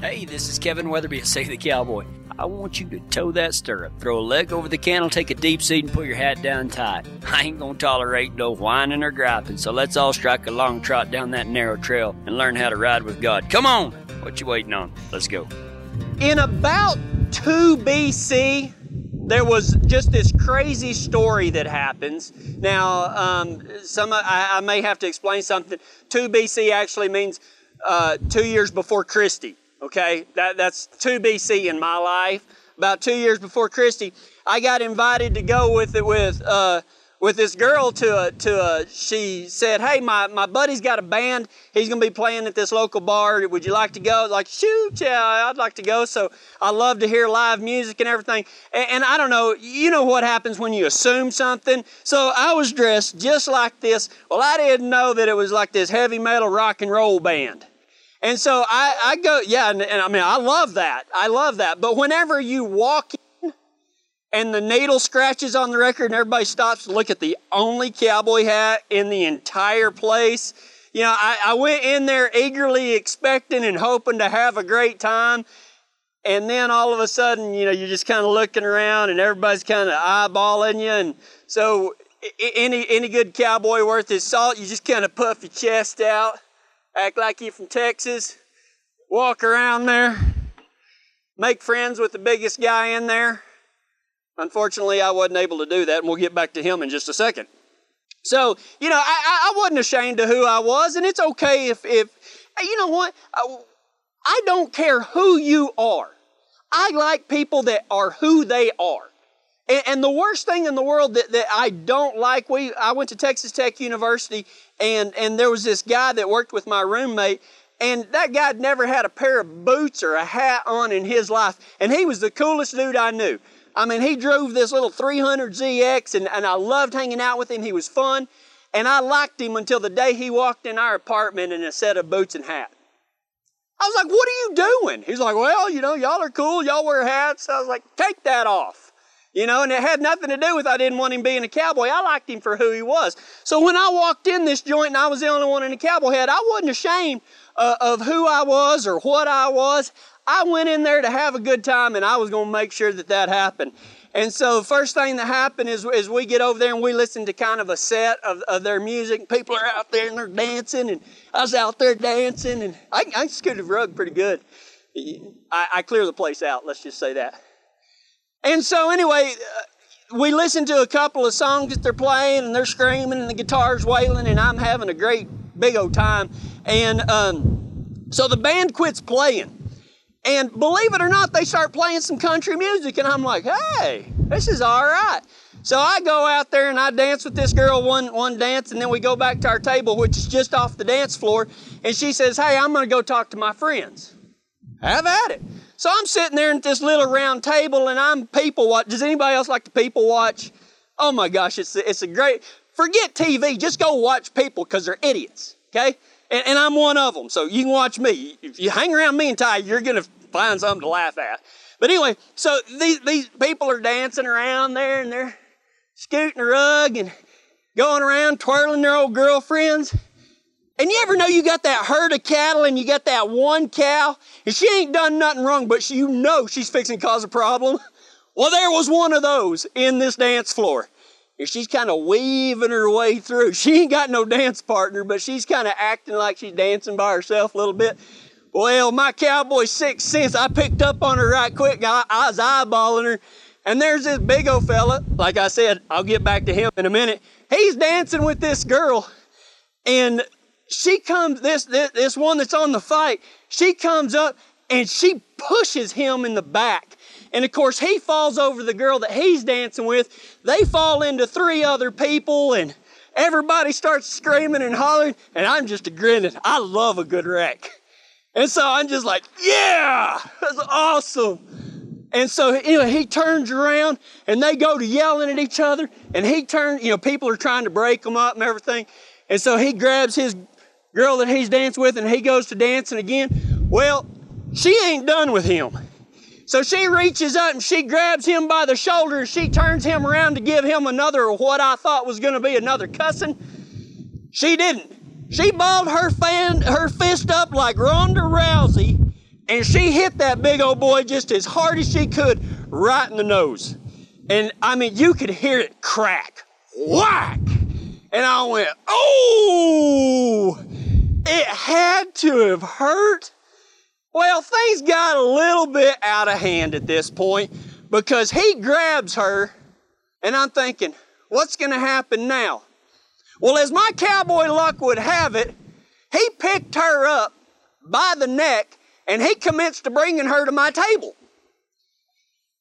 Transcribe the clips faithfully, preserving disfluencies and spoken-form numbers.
Hey, this is Kevin Weatherby of Save the Cowboy. I want you to toe that stirrup, throw a leg over the candle, take a deep seat, and put your hat down tight. I ain't gonna tolerate no whining or griping, so let's all strike a long trot down that narrow trail and learn how to ride with God. Come on! What you waiting on? Let's go. In about two B C, there was just this crazy story that happens. Now, um, some I, I may have to explain something. two B C actually means uh, two years before Christy. Okay, that, that's two B C in my life. About two years before Christy, I got invited to go with it with uh, with this girl to a, to a, she said, hey, my, my buddy's got a band. He's gonna be playing at this local bar. Would you like to go? I was like, shoot, yeah, I'd like to go. So I love to hear live music and everything. And, and I don't know, you know what happens when you assume something. So I was dressed just like this. Well, I didn't know that it was like this heavy metal rock and roll band. And so I, I go, yeah, and, and I mean, I love that. I love that. But whenever you walk in and the needle scratches on the record and everybody stops to look at the only cowboy hat in the entire place, you know, I, I went in there eagerly expecting and hoping to have a great time. And then all of a sudden, you know, you're just kind of looking around and everybody's kind of eyeballing you. And so any, any good cowboy worth his salt, you just kind of puff your chest out. Act like you're from Texas, walk around there, make friends with the biggest guy in there. Unfortunately, I wasn't able to do that, and we'll get back to him in just a second. So, you know, I, I wasn't ashamed of who I was, and it's okay if, if you know what, I, I don't care who you are. I like people that are who they are. And, and the worst thing in the world that, that I don't like, we I went to Texas Tech University, And, and there was this guy that worked with my roommate, and that guy had never had a pair of boots or a hat on in his life, and he was the coolest dude I knew. I mean, he drove this little three hundred Z X, and, and I loved hanging out with him. He was fun, and I liked him until the day he walked in our apartment in a set of boots and hat. I was like, what are you doing? He's like, well, you know, y'all are cool. Y'all wear hats. I was like, take that off. You know, and it had nothing to do with I didn't want him being a cowboy. I liked him for who he was. So when I walked in this joint and I was the only one in a cowboy hat, I wasn't ashamed uh, of who I was or what I was. I went in there to have a good time, and I was going to make sure that that happened. And so first thing that happened is, is we get over there and we listen to kind of a set of, of their music. People are out there and they're dancing, and I was out there dancing, and I, I scooted the rug pretty good. I, I clear the place out, let's just say that. And so anyway, we listened to a couple of songs that they're playing, and they're screaming, and the guitar's wailing, and I'm having a great big old time. And um, so the band quits playing. And believe it or not, they start playing some country music, and I'm like, hey, this is all right. So I go out there and I dance with this girl one, one dance, and then we go back to our table, which is just off the dance floor, and she says, hey, I'm going to go talk to my friends. Have at it. So I'm sitting there at this little round table, and I'm people watch. Does anybody else like to people watch? Oh my gosh, it's a, it's a great, forget T V, just go watch people because they're idiots, okay? And, and I'm one of them, so you can watch me. If you hang around me and Ty, you're gonna find something to laugh at. But anyway, so these, these people are dancing around there, and they're scooting a rug and going around twirling their old girlfriends. And you ever know you got that herd of cattle and you got that one cow, and she ain't done nothing wrong, but she, you know she's fixing to cause a problem? Well, there was one of those in this dance floor. And she's kind of weaving her way through. She ain't got no dance partner, but she's kind of acting like she's dancing by herself a little bit. Well, my cowboy sixth sense, I picked up on her right quick. I, I was eyeballing her. And there's this big old fella. Like I said, I'll get back to him in a minute. He's dancing with this girl, and she comes, this, this this one that's on the fight, she comes up and she pushes him in the back. And of course, he falls over the girl that he's dancing with. They fall into three other people, and everybody starts screaming and hollering, and I'm just grinning. I love a good wreck. And so I'm just like, yeah, that's awesome. And so anyway, he turns around, and they go to yelling at each other, and he turns, you know, people are trying to break them up and everything. And so he grabs his girl that he's danced with, and he goes to dancing again. Well, she ain't done with him. So she reaches up and she grabs him by the shoulder, and she turns him around to give him another, what I thought was gonna be another cussing. She didn't. She balled her, fan, her fist up like Ronda Rousey, and she hit that big old boy just as hard as she could, right in the nose. And I mean, you could hear it crack, whack. And I went, oh, it had to have hurt. Well, things got a little bit out of hand at this point because he grabs her and I'm thinking, what's gonna happen now? Well, as my cowboy luck would have it, he picked her up by the neck and he commenced to bringing her to my table.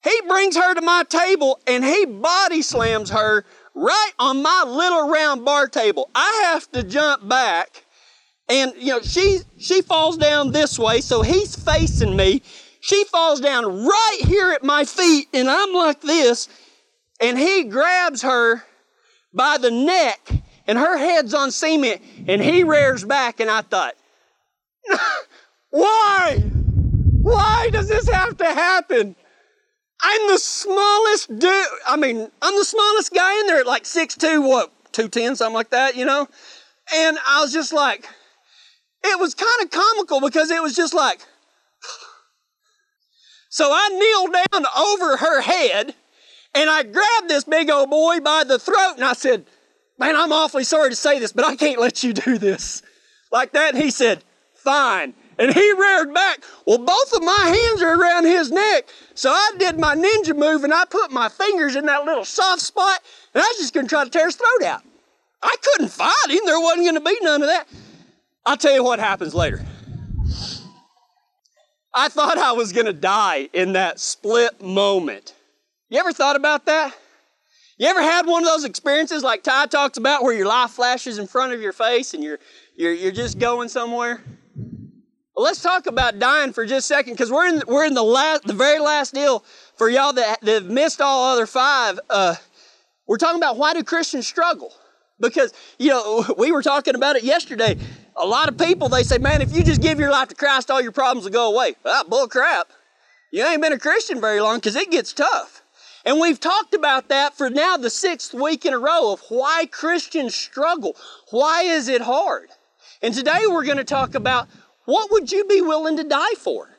He brings her to my table and he body slams her right on my little round bar table. I have to jump back and, you know, she, she falls down this way, so he's facing me. She falls down right here at my feet and I'm like this, and he grabs her by the neck and her head's on cement and he rears back and I thought, why? Why does this have to happen? I'm the smallest dude. I mean, I'm the smallest guy in there at like six two, what, two ten, something like that, you know? And I was just like, it was kind of comical because it was just like, so I kneeled down over her head and I grabbed this big old boy by the throat and I said, man, I'm awfully sorry to say this, but I can't let you do this. Like that, and he said, fine. And he reared back. Well, both of my hands are around his neck. So I did my ninja move and I put my fingers in that little soft spot and I was just gonna try to tear his throat out. I couldn't fight him. There wasn't gonna be none of that. I'll tell you what happens later. I thought I was gonna die in that split moment. You ever thought about that? You ever had one of those experiences like Ty talks about where your life flashes in front of your face and you're, you're, you're just going somewhere? Well, let's talk about dying for just a second, because we're in, we're in the last, the very last deal for y'all that, that have missed all other five. Uh, we're talking about why do Christians struggle? Because, you know, we were talking about it yesterday. A lot of people, they say, man, if you just give your life to Christ, all your problems will go away. Well, bull crap. You ain't been a Christian very long, because it gets tough. And we've talked about that for now the sixth week in a row of why Christians struggle. Why is it hard? And today we're going to talk about, what would you be willing to die for?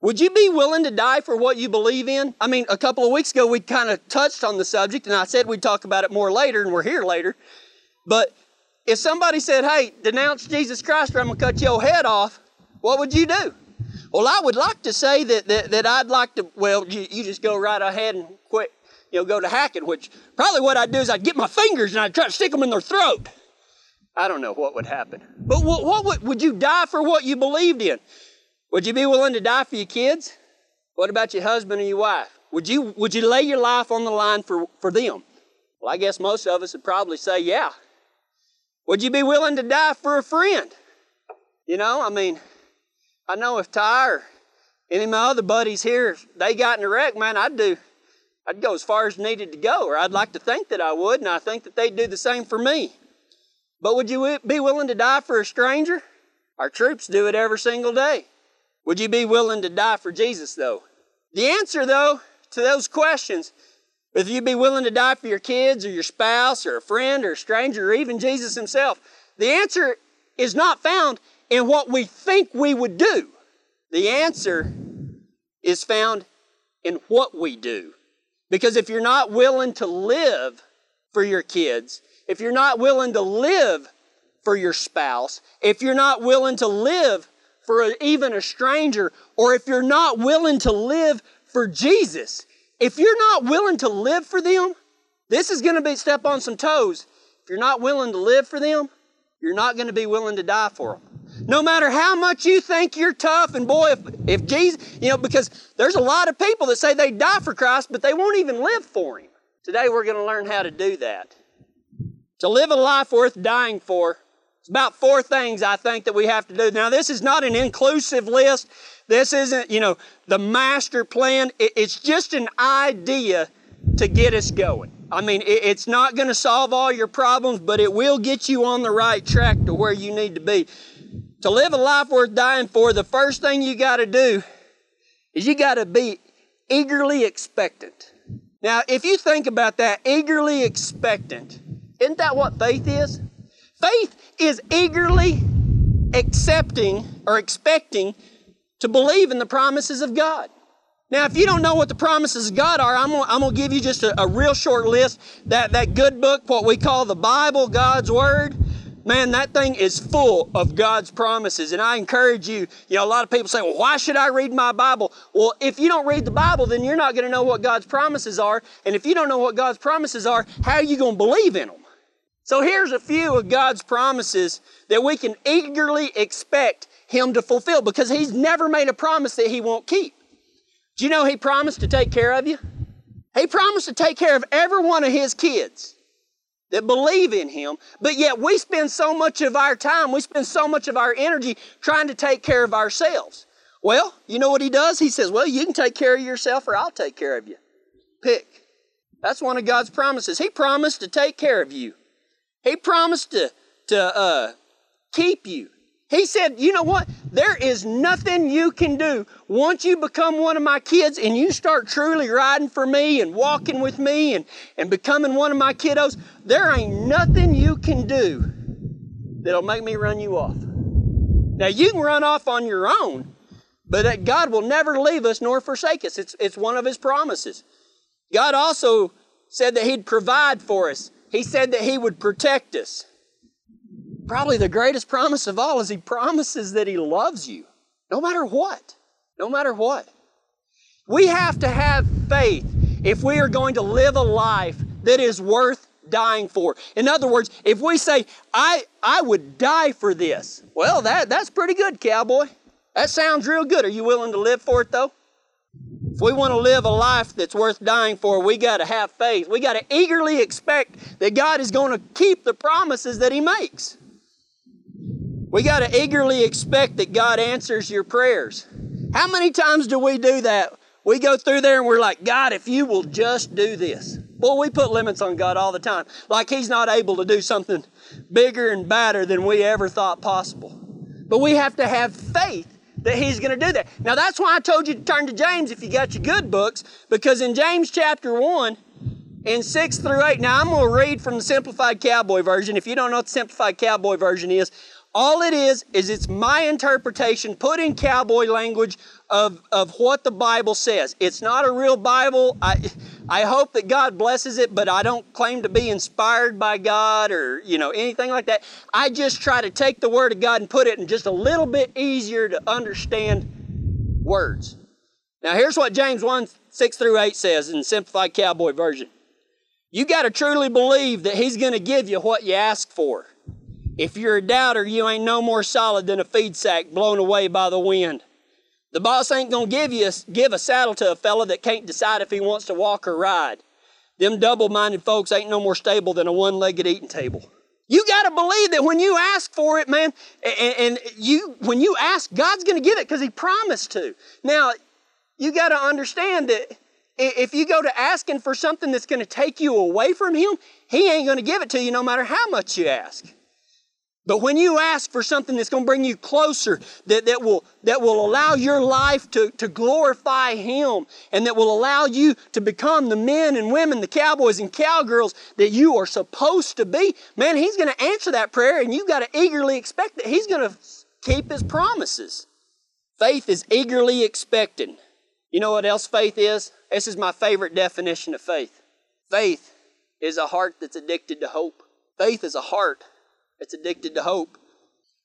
Would you be willing to die for what you believe in? I mean, a couple of weeks ago we kind of touched on the subject and I said we'd talk about it more later, and we're here later. But if somebody said, hey, denounce Jesus Christ or I'm going to cut your head off, what would you do? Well, I would like to say that, that, that I'd like to, well, you, you just go right ahead and quit. You know, go to hacking, which probably what I'd do is I'd get my fingers and I'd try to stick them in their throat. I don't know what would happen. But what, what would, would you die for what you believed in? Would you be willing to die for your kids? What about your husband or your wife? Would you, would you lay your life on the line for, for them? Well, I guess most of us would probably say, yeah. Would you be willing to die for a friend? You know, I mean, I know if Ty or any of my other buddies here, if they got in a wreck, man, I'd do, I'd go as far as needed to go, or I'd like to think that I would, and I think that they'd do the same for me. But would you be willing to die for a stranger? Our troops do it every single day. Would you be willing to die for Jesus, though? The answer, though, to those questions, if you'd be willing to die for your kids or your spouse or a friend or a stranger or even Jesus himself, the answer is not found in what we think we would do. The answer is found in what we do. Because if you're not willing to live for your kids, if you're not willing to live for your spouse, if you're not willing to live for a, even a stranger, or if you're not willing to live for Jesus, if you're not willing to live for them, this is going to be step on some toes. If you're not willing to live for them, you're not going to be willing to die for them. No matter how much you think you're tough, and boy, if, if Jesus, you know, because there's a lot of people that say they die for Christ, but they won't even live for him. Today we're going to learn how to do that. To live a life worth dying for, it's about four things I think that we have to do. Now, this is not an inclusive list. This isn't, you know, the master plan. It's just an idea to get us going. I mean, it's not going to solve all your problems, but it will get you on the right track to where you need to be. To live a life worth dying for, the first thing you got to do is you got to be eagerly expectant. Now, if you think about that, eagerly expectant, isn't that what faith is? Faith is eagerly accepting or expecting to believe in the promises of God. Now, if you don't know what the promises of God are, I'm gonna, I'm gonna give you just a, a real short list. That, that good book, what we call the Bible, God's Word, man, that thing is full of God's promises. And I encourage you, you know, a lot of people say, well, why should I read my Bible? Well, if you don't read the Bible, then you're not gonna know what God's promises are. And if you don't know what God's promises are, how are you gonna believe in them? So here's a few of God's promises that we can eagerly expect Him to fulfill, because He's never made a promise that He won't keep. Do you know He promised to take care of you? He promised to take care of every one of His kids that believe in Him, but yet we spend so much of our time, we spend so much of our energy trying to take care of ourselves. Well, you know what He does? He says, well, you can take care of yourself or I'll take care of you. Pick. That's one of God's promises. He promised to take care of you. He promised to, to uh, keep you. He said, you know what? There is nothing you can do. Once you become one of my kids and you start truly riding for me and walking with me and, and becoming one of my kiddos, there ain't nothing you can do that'll make me run you off. Now, you can run off on your own, but that God will never leave us nor forsake us. It's, it's one of His promises. God also said that He'd provide for us. He said that He would protect us. Probably the greatest promise of all is He promises that He loves you, no matter what, no matter what. We have to have faith if we are going to live a life that is worth dying for. In other words, if we say, I, I would die for this, well, that, that's pretty good, cowboy. That sounds real good. Are you willing to live for it, though? If we want to live a life that's worth dying for, we got to have faith. We got to eagerly expect that God is going to keep the promises that He makes. We got to eagerly expect that God answers your prayers. How many times do we do that? We go through there and we're like, God, if you will just do this. Boy, we put limits on God all the time. Like He's not able to do something bigger and badder than we ever thought possible. But we have to have faith that He's going to do that. Now, that's why I told you to turn to James if you got your good books, because in James chapter one, in six through eight, now I'm going to read from the Simplified Cowboy Version. If you don't know what the Simplified Cowboy Version is, all it is, is it's my interpretation, put in cowboy language, of, of what the Bible says. It's not a real Bible. I, I hope that God blesses it, but I don't claim to be inspired by God or, you know, anything like that. I just try to take the Word of God and put it in just a little bit easier to understand words. Now, here's what James one, six through eight says in the Simplified Cowboy Version. You got to truly believe that He's going to give you what you ask for. If you're a doubter, you ain't no more solid than a feed sack blown away by the wind. The boss ain't gonna give you a, give a saddle to a fella that can't decide if he wants to walk or ride. Them double-minded folks ain't no more stable than a one-legged eating table. You gotta believe that when you ask for it, man, and, and you when you ask, God's gonna give it because He promised to. Now, you gotta understand that if you go to asking for something that's gonna take you away from Him, He ain't gonna give it to you no matter how much you ask. But when you ask for something that's going to bring you closer, that, that, will, that will allow your life to, to glorify Him, and that will allow you to become the men and women, the cowboys and cowgirls that you are supposed to be, man, He's going to answer that prayer, and you've got to eagerly expect that He's going to keep His promises. Faith is eagerly expecting. You know what else faith is? This is my favorite definition of faith. Faith is a heart that's addicted to hope. Faith is a heart it's addicted to hope.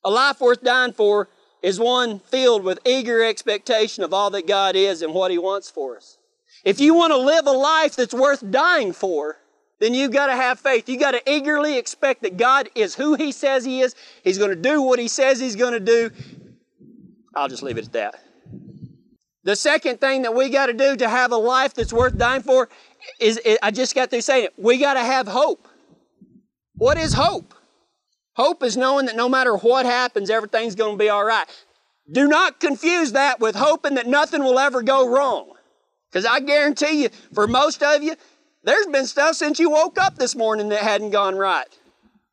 A life worth dying for is one filled with eager expectation of all that God is and what He wants for us. If you want to live a life that's worth dying for, then you've got to have faith. You've got to eagerly expect that God is who He says He is. He's going to do what He says He's going to do. I'll just leave it at that. The second thing that we got to do to have a life that's worth dying for is, I just got through saying it, we got to have hope. What is hope? Hope is knowing that no matter what happens, everything's going to be all right. Do not confuse that with hoping that nothing will ever go wrong. Because I guarantee you, for most of you, there's been stuff since you woke up this morning that hadn't gone right.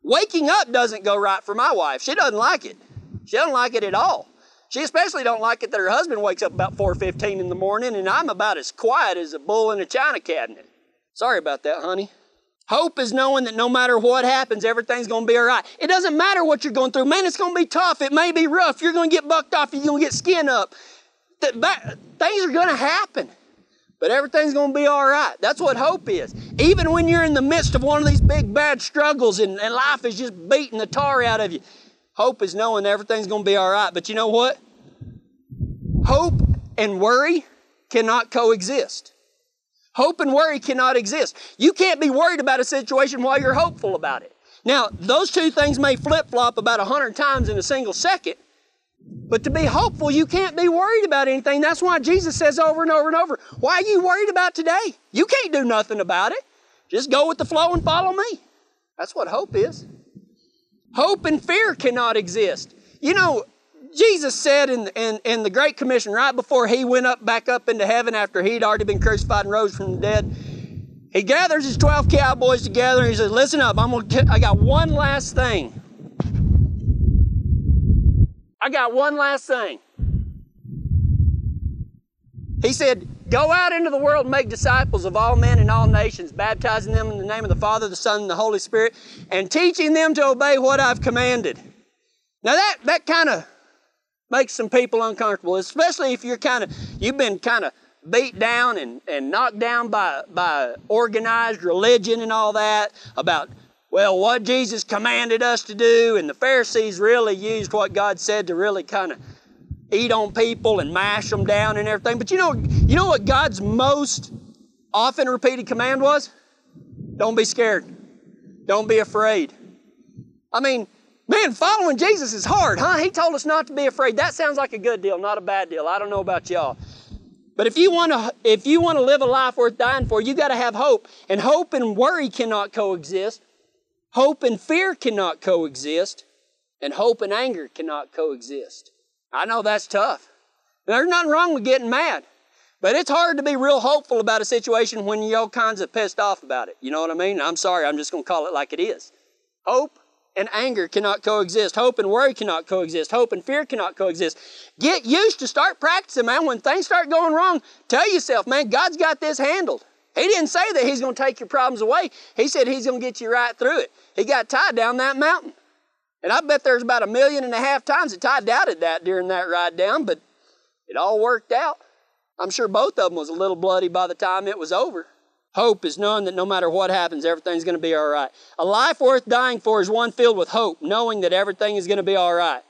Waking up doesn't go right for my wife. She doesn't like it. She doesn't like it at all. She especially don't like it that her husband wakes up about four fifteen in the morning and I'm about as quiet as a bull in a china cabinet. Sorry about that, honey. Hope is knowing that no matter what happens, everything's going to be all right. It doesn't matter what you're going through. Man, it's going to be tough. It may be rough. You're going to get bucked off. You're going to get skin up. that, that things are going to happen, but everything's going to be all right. That's what hope is. Even when you're in the midst of one of these big, bad struggles and, and life is just beating the tar out of you, hope is knowing everything's going to be all right. But you know what? Hope and worry cannot coexist. Hope and worry cannot exist. You can't be worried about a situation while you're hopeful about it. Now, those two things may flip-flop about a hundred times in a single second, but to be hopeful, you can't be worried about anything. That's why Jesus says over and over and over, why are you worried about today? You can't do nothing about it. Just go with the flow and follow me. That's what hope is. Hope and fear cannot exist. You know, Jesus said in, in, in the Great Commission, right before he went up back up into heaven after he'd already been crucified and rose from the dead, he gathers his twelve cowboys together and he says, listen up, I'm gonna, I got one last thing. I got one last thing. He said, go out into the world and make disciples of all men and all nations, baptizing them in the name of the Father, the Son, and the Holy Spirit, and teaching them to obey what I've commanded. Now that, that kind of makes some people uncomfortable, especially if you're kind of, you've been kind of beat down and, and knocked down by, by organized religion and all that about, well, what Jesus commanded us to do, and the Pharisees really used what God said to really kind of eat on people and mash them down and everything. But you know, you know what God's most often repeated command was? Don't be scared. Don't be afraid. I mean, man, following Jesus is hard, huh? He told us not to be afraid. That sounds like a good deal, not a bad deal. I don't know about y'all. But if you want to, if you want to live a life worth dying for, you got to have hope. And hope and worry cannot coexist. Hope and fear cannot coexist. And hope and anger cannot coexist. I know that's tough. There's nothing wrong with getting mad. But it's hard to be real hopeful about a situation when you're all kinds of pissed off about it. You know what I mean? I'm sorry, I'm just going to call it like it is. Hope and anger cannot coexist. Hope and worry cannot coexist. Hope and fear cannot coexist. Get used to start practicing, man. When things start going wrong, tell yourself, man, God's got this handled. He didn't say that he's going to take your problems away. He said he's going to get you right through it. He got Ty down that mountain. And I bet there's about a million and a half times that Ty doubted that during that ride down, but it all worked out. I'm sure both of them was a little bloody by the time it was over. Hope is knowing that no matter what happens, everything's going to be all right. A life worth dying for is one filled with hope, knowing that everything is going to be all right.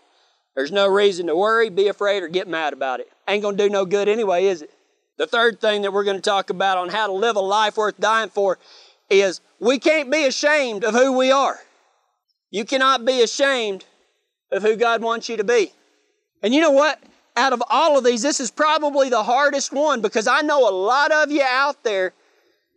There's no reason to worry, be afraid, or get mad about it. Ain't going to do no good anyway, is it? The third thing that we're going to talk about on how to live a life worth dying for is we can't be ashamed of who we are. You cannot be ashamed of who God wants you to be. And you know what? Out of all of these, this is probably the hardest one, because I know a lot of you out there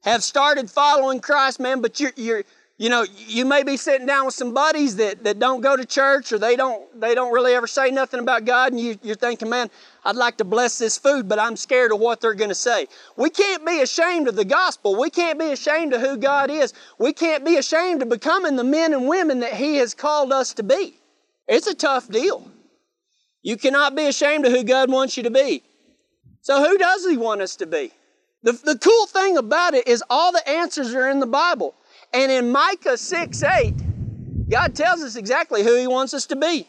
have started following Christ, man, but you're, you're, you know, you may be sitting down with some buddies that, that don't go to church, or they don't, they don't really ever say nothing about God, and you, you're thinking, man, I'd like to bless this food, but I'm scared of what they're going to say. We can't be ashamed of the gospel. We can't be ashamed of who God is. We can't be ashamed of becoming the men and women that He has called us to be. It's a tough deal. You cannot be ashamed of who God wants you to be. So who does He want us to be? The, the cool thing about it is all the answers are in the Bible. And in Micah six eight, God tells us exactly who He wants us to be.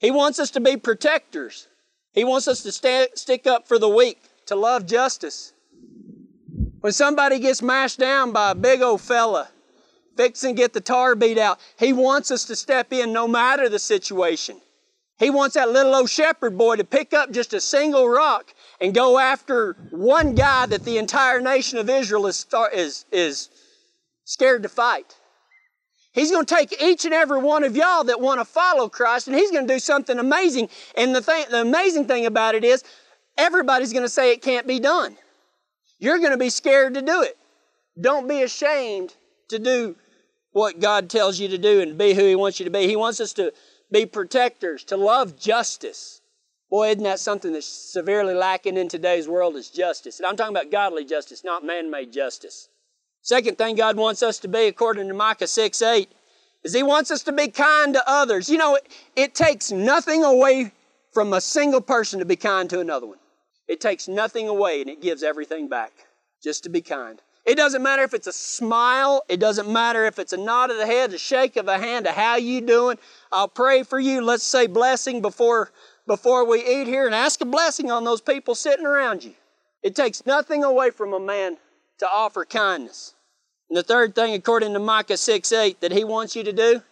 He wants us to be protectors. He wants us to stand, stick up for the weak, to love justice. When somebody gets mashed down by a big old fella, fix and get the tar beat out, He wants us to step in no matter the situation. He wants that little old shepherd boy to pick up just a single rock and go after one guy that the entire nation of Israel is, is, is scared to fight. He's going to take each and every one of y'all that want to follow Christ, and He's going to do something amazing. And the, thing, the amazing thing about it is everybody's going to say it can't be done. You're going to be scared to do it. Don't be ashamed to do what God tells you to do and be who He wants you to be. He wants us to be protectors, to love justice. Boy, isn't that something that's severely lacking in today's world is justice. And I'm talking about godly justice, not man-made justice. Second thing God wants us to be, according to Micah six eight, is He wants us to be kind to others. You know, it, it takes nothing away from a single person to be kind to another one. It takes nothing away, and it gives everything back just to be kind. It doesn't matter if it's a smile. It doesn't matter if it's a nod of the head, a shake of a hand, a how you doing. I'll pray for you. Let's say blessing before... before we eat here and ask a blessing on those people sitting around you. It takes nothing away from a man to offer kindness. And the third thing, according to Micah six eight, that he wants you to do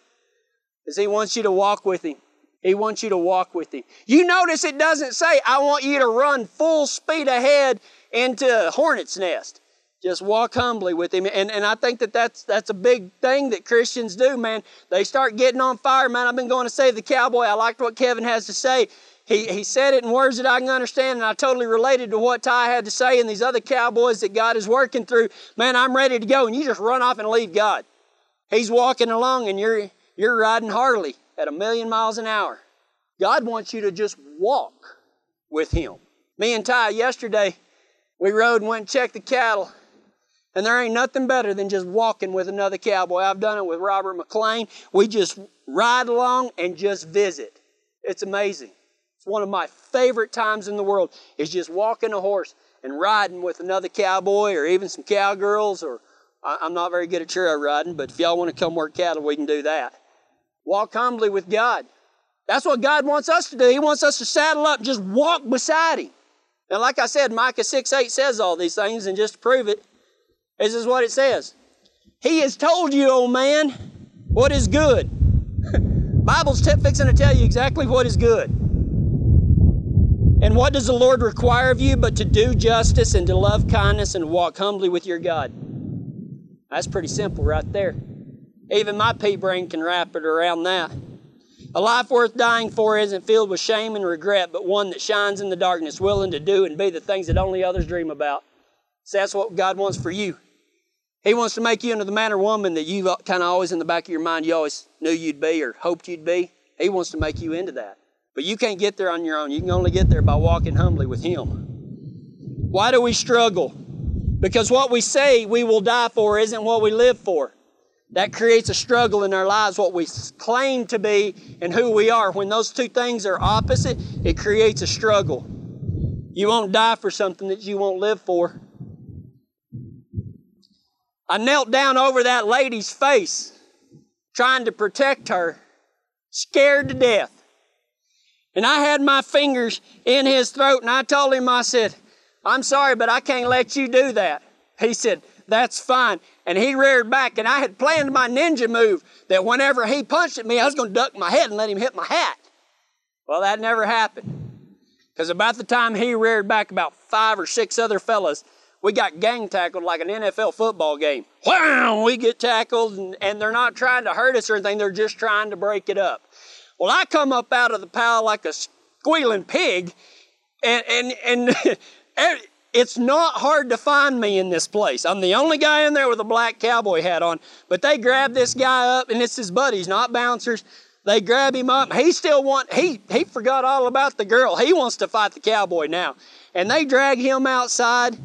is he wants you to walk with him. He wants you to walk with him. You notice it doesn't say, I want you to run full speed ahead into a hornet's nest. Just walk humbly with him. And, and I think that that's, that's a big thing that Christians do, man. They start getting on fire, man. I've been going to Save the Cowboy. I liked what Kevin has to say. He, he said it in words that I can understand, and I totally related to what Ty had to say and these other cowboys that God is working through. Man, I'm ready to go, and you just run off and leave God. He's walking along, and you're, you're riding hardly at a million miles an hour. God wants you to just walk with him. Me and Ty, yesterday, we rode and went and checked the cattle, and there ain't nothing better than just walking with another cowboy. I've done it with Robert McLean. We just ride along and just visit. It's amazing. It's one of my favorite times in the world is just walking a horse and riding with another cowboy or even some cowgirls. Or I'm not very good at churro riding, but if y'all want to come work cattle, we can do that. Walk humbly with God. That's what God wants us to do. He wants us to saddle up and just walk beside him. Now, like I said, Micah six eight says all these things, and just to prove it, this is what it says. He has told you, O man, what is good. Bible's fixing to tell you exactly what is good. And what does the Lord require of you but to do justice and to love kindness and walk humbly with your God? That's pretty simple right there. Even my pea brain can wrap it around that. A life worth dying for isn't filled with shame and regret, but one that shines in the darkness, willing to do and be the things that only others dream about. So that's what God wants for you. He wants to make you into the man or woman that you kind of always in the back of your mind you always knew you'd be or hoped you'd be. He wants to make you into that. But you can't get there on your own. You can only get there by walking humbly with him. Why do we struggle? Because what we say we will die for isn't what we live for. That creates a struggle in our lives, what we claim to be and who we are. When those two things are opposite, it creates a struggle. You won't die for something that you won't live for. I knelt down over that lady's face, trying to protect her, scared to death. And I had my fingers in his throat, and I told him, I said, I'm sorry, but I can't let you do that. He said, that's fine. And he reared back, and I had planned my ninja move that whenever he punched at me, I was going to duck my head and let him hit my hat. Well, that never happened. Because about the time he reared back, about five or six other fellas, we got gang tackled like an N F L football game. Wow, we get tackled, and, and they're not trying to hurt us or anything. They're just trying to break it up. Well, I come up out of the pile like a squealing pig, and, and, and it's not hard to find me in this place. I'm the only guy in there with a black cowboy hat on, but they grab this guy up, and it's his buddies, not bouncers. They grab him up. He still want, he, he forgot all about the girl. He wants to fight the cowboy now. And they drag him outside,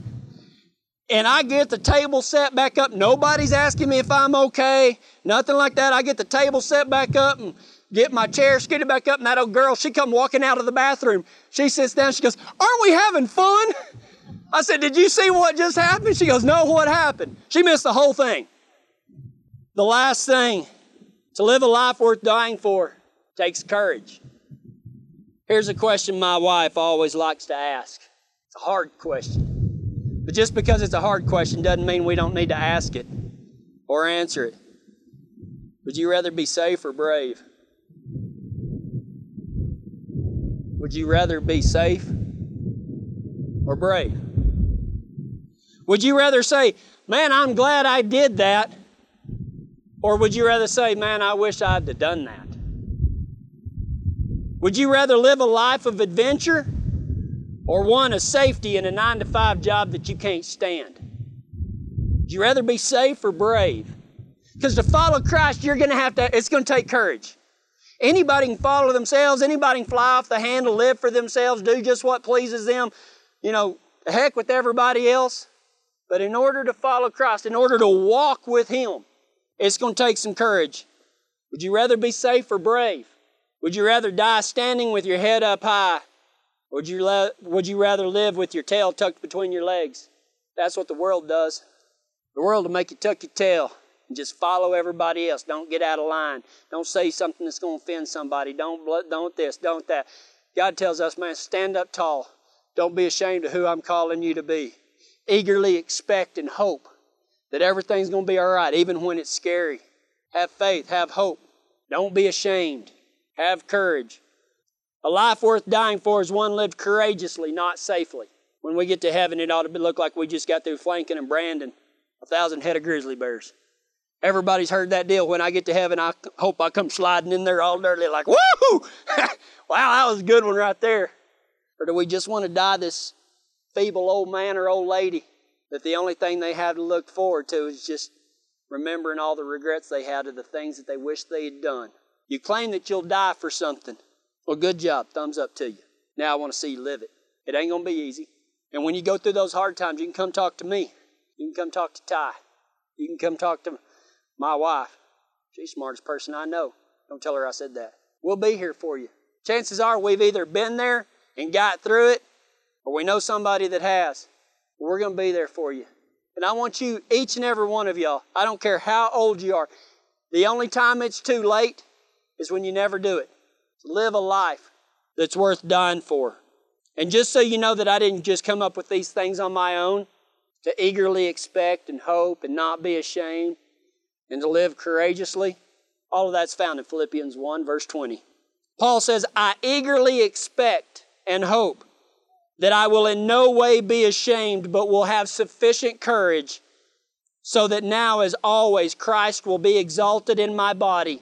and I get the table set back up. Nobody's asking me if I'm okay, nothing like that. I get the table set back up and get my chair, scoot it back up, and that old girl, she come walking out of the bathroom. She sits down, she goes, aren't we having fun? I said, did you see what just happened? She goes, no, what happened? She missed the whole thing. The last thing, to live a life worth dying for, takes courage. Here's a question my wife always likes to ask. It's a hard question. But just because it's a hard question doesn't mean we don't need to ask it or answer it. Would you rather be safe or brave? Would you rather be safe or brave? Would you rather say, man, I'm glad I did that? Or would you rather say, man, I wish I'd have done that? Would you rather live a life of adventure or one of safety in a nine to five job that you can't stand? Would you rather be safe or brave? Because to follow Christ, you're going to have to, it's going to take courage. Anybody can follow themselves. Anybody can fly off the handle, live for themselves, do just what pleases them. You know, the heck with everybody else. But in order to follow Christ, in order to walk with him, it's going to take some courage. Would you rather be safe or brave? Would you rather die standing with your head up high? Would you, le- would you rather live with your tail tucked between your legs? That's what the world does. The world will make you tuck your tail. Just follow everybody else. Don't get out of line. Don't say something that's going to offend somebody. Don't, don't this, don't that. God tells us, man, stand up tall. Don't be ashamed of who I'm calling you to be. Eagerly expect and hope that everything's going to be all right, even when it's scary. Have faith. Have hope. Don't be ashamed. Have courage. A life worth dying for is one lived courageously, not safely. When we get to heaven, it ought to look like we just got through flanking and branding a thousand head of grizzly bears. Everybody's heard that deal. When I get to heaven, I hope I come sliding in there all dirty like, woo-hoo! Wow, that was a good one right there. Or do we just want to die this feeble old man or old lady that the only thing they have to look forward to is just remembering all the regrets they had of the things that they wish they had done? You claim that you'll die for something. Well, good job. Thumbs up to you. Now I want to see you live it. It ain't going to be easy. And when you go through those hard times, you can come talk to me. You can come talk to Ty. You can come talk to my wife. She's the smartest person I know. Don't tell her I said that. We'll be here for you. Chances are we've either been there and got through it, or we know somebody that has. We're going to be there for you. And I want you, each and every one of y'all, I don't care how old you are, the only time it's too late is when you never do it. So live a life that's worth dying for. And just so you know that I didn't just come up with these things on my own, to eagerly expect and hope and not be ashamed and to live courageously, all of that's found in Philippians one, verse twenty. Paul says, I eagerly expect and hope that I will in no way be ashamed, but will have sufficient courage so that now, as always, Christ will be exalted in my body,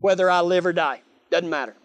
whether I live or die. Doesn't matter.